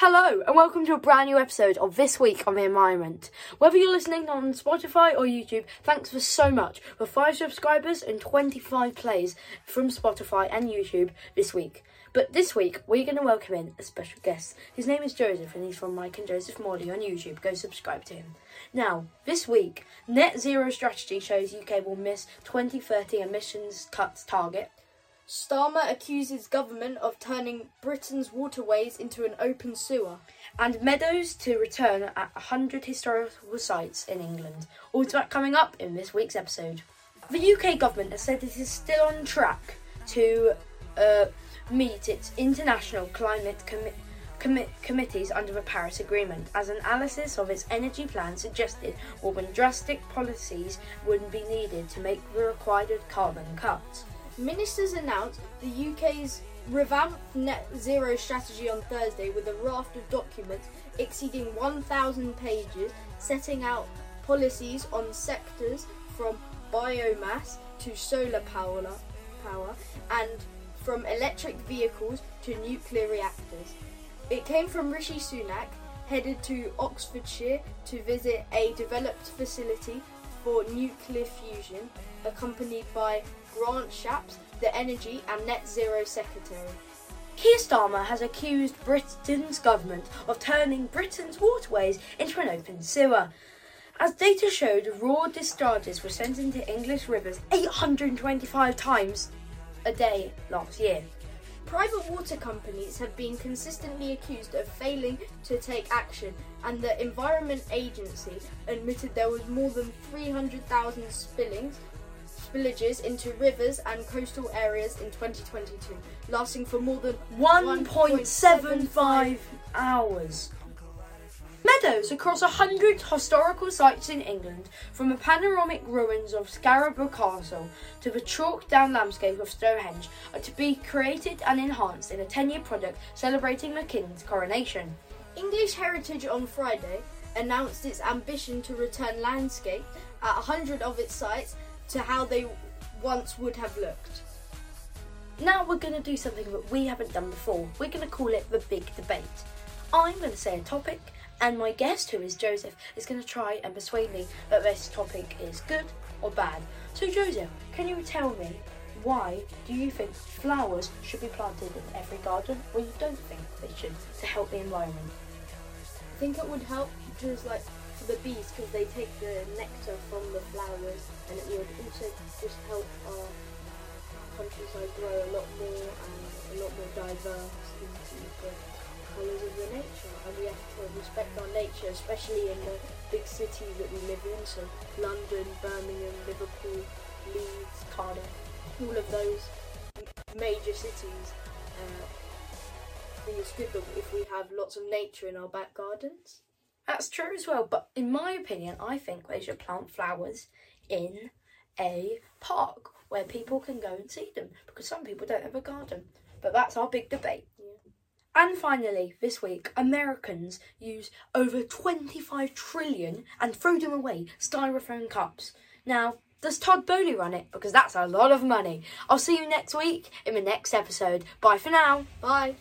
Hello and welcome to a brand new episode of This Week on the Environment. Whether you're listening on Spotify or YouTube, thanks for so much for 5 subscribers and 25 plays from Spotify and YouTube this week. But this week we're going to welcome in a special guest. His name is Joseph and he's from Mike and Joseph Morley on YouTube. Go subscribe to him. Now, this week, Net Zero Strategy shows UK will miss 2030 emissions cuts target. Starmer accuses government of turning Britain's waterways into an open sewer. And meadows to return at 100 historical sites in England. All to that coming up in this week's episode. The UK government has said it is still on track to meet its international climate committees under the Paris Agreement, as an analysis of its energy plan suggested more than drastic policies would be needed to make the required carbon cuts. Ministers announced the UK's revamped net zero strategy on Thursday with a raft of documents exceeding 1,000 pages, setting out policies on sectors from biomass to solar power and from electric vehicles to nuclear reactors. It came from Rishi Sunak, headed to Oxfordshire to visit a developed facility for nuclear fusion, accompanied by Grant Shapps, the Energy and Net Zero Secretary. Keir Starmer has accused Britain's government of turning Britain's waterways into an open sewer. As data showed, raw discharges were sent into English rivers 825 times a day last year. Private water companies have been consistently accused of failing to take action, and the Environment Agency admitted there was more than 300,000 spillages into rivers and coastal areas in 2022, lasting for more than 1.75 hours. Meadows across 100 historical sites in England, from the panoramic ruins of Scarborough Castle to the chalked down landscape of Stonehenge, are to be created and enhanced in a 10-year project celebrating the King's coronation. English Heritage on Friday announced its ambition to return landscape at 100 of its sites to how they once would have looked. Now we're going to do something that we haven't done before. We're going to call it the Big Debate. I'm going to say a topic, and my guest, who is Joseph, is going to try and persuade me that this topic is good or bad. So Joseph, can you tell me, why do you think flowers should be planted in every garden, or you don't think they should, to help the environment? I think it would help because, for the bees, because they take the nectar from the flowers, and it would also just help our countryside grow a lot more and a lot more diverse into the colours of the nature. And we have to respect our nature, especially in the big cities that we live in, so London, Birmingham, Liverpool, Leeds, Cardiff, all of those major cities. I think it's good that if we have lots of nature in our back gardens. That's true as well, but in my opinion, I think they should plant flowers in a park where people can go and see them, because some people don't have a garden. But that's our big debate. And finally, this week, Americans use over 25 trillion and throw them away styrofoam cups. Now, does Todd Bowley run it? Because that's a lot of money. I'll see you next week in the next episode. Bye for now. Bye.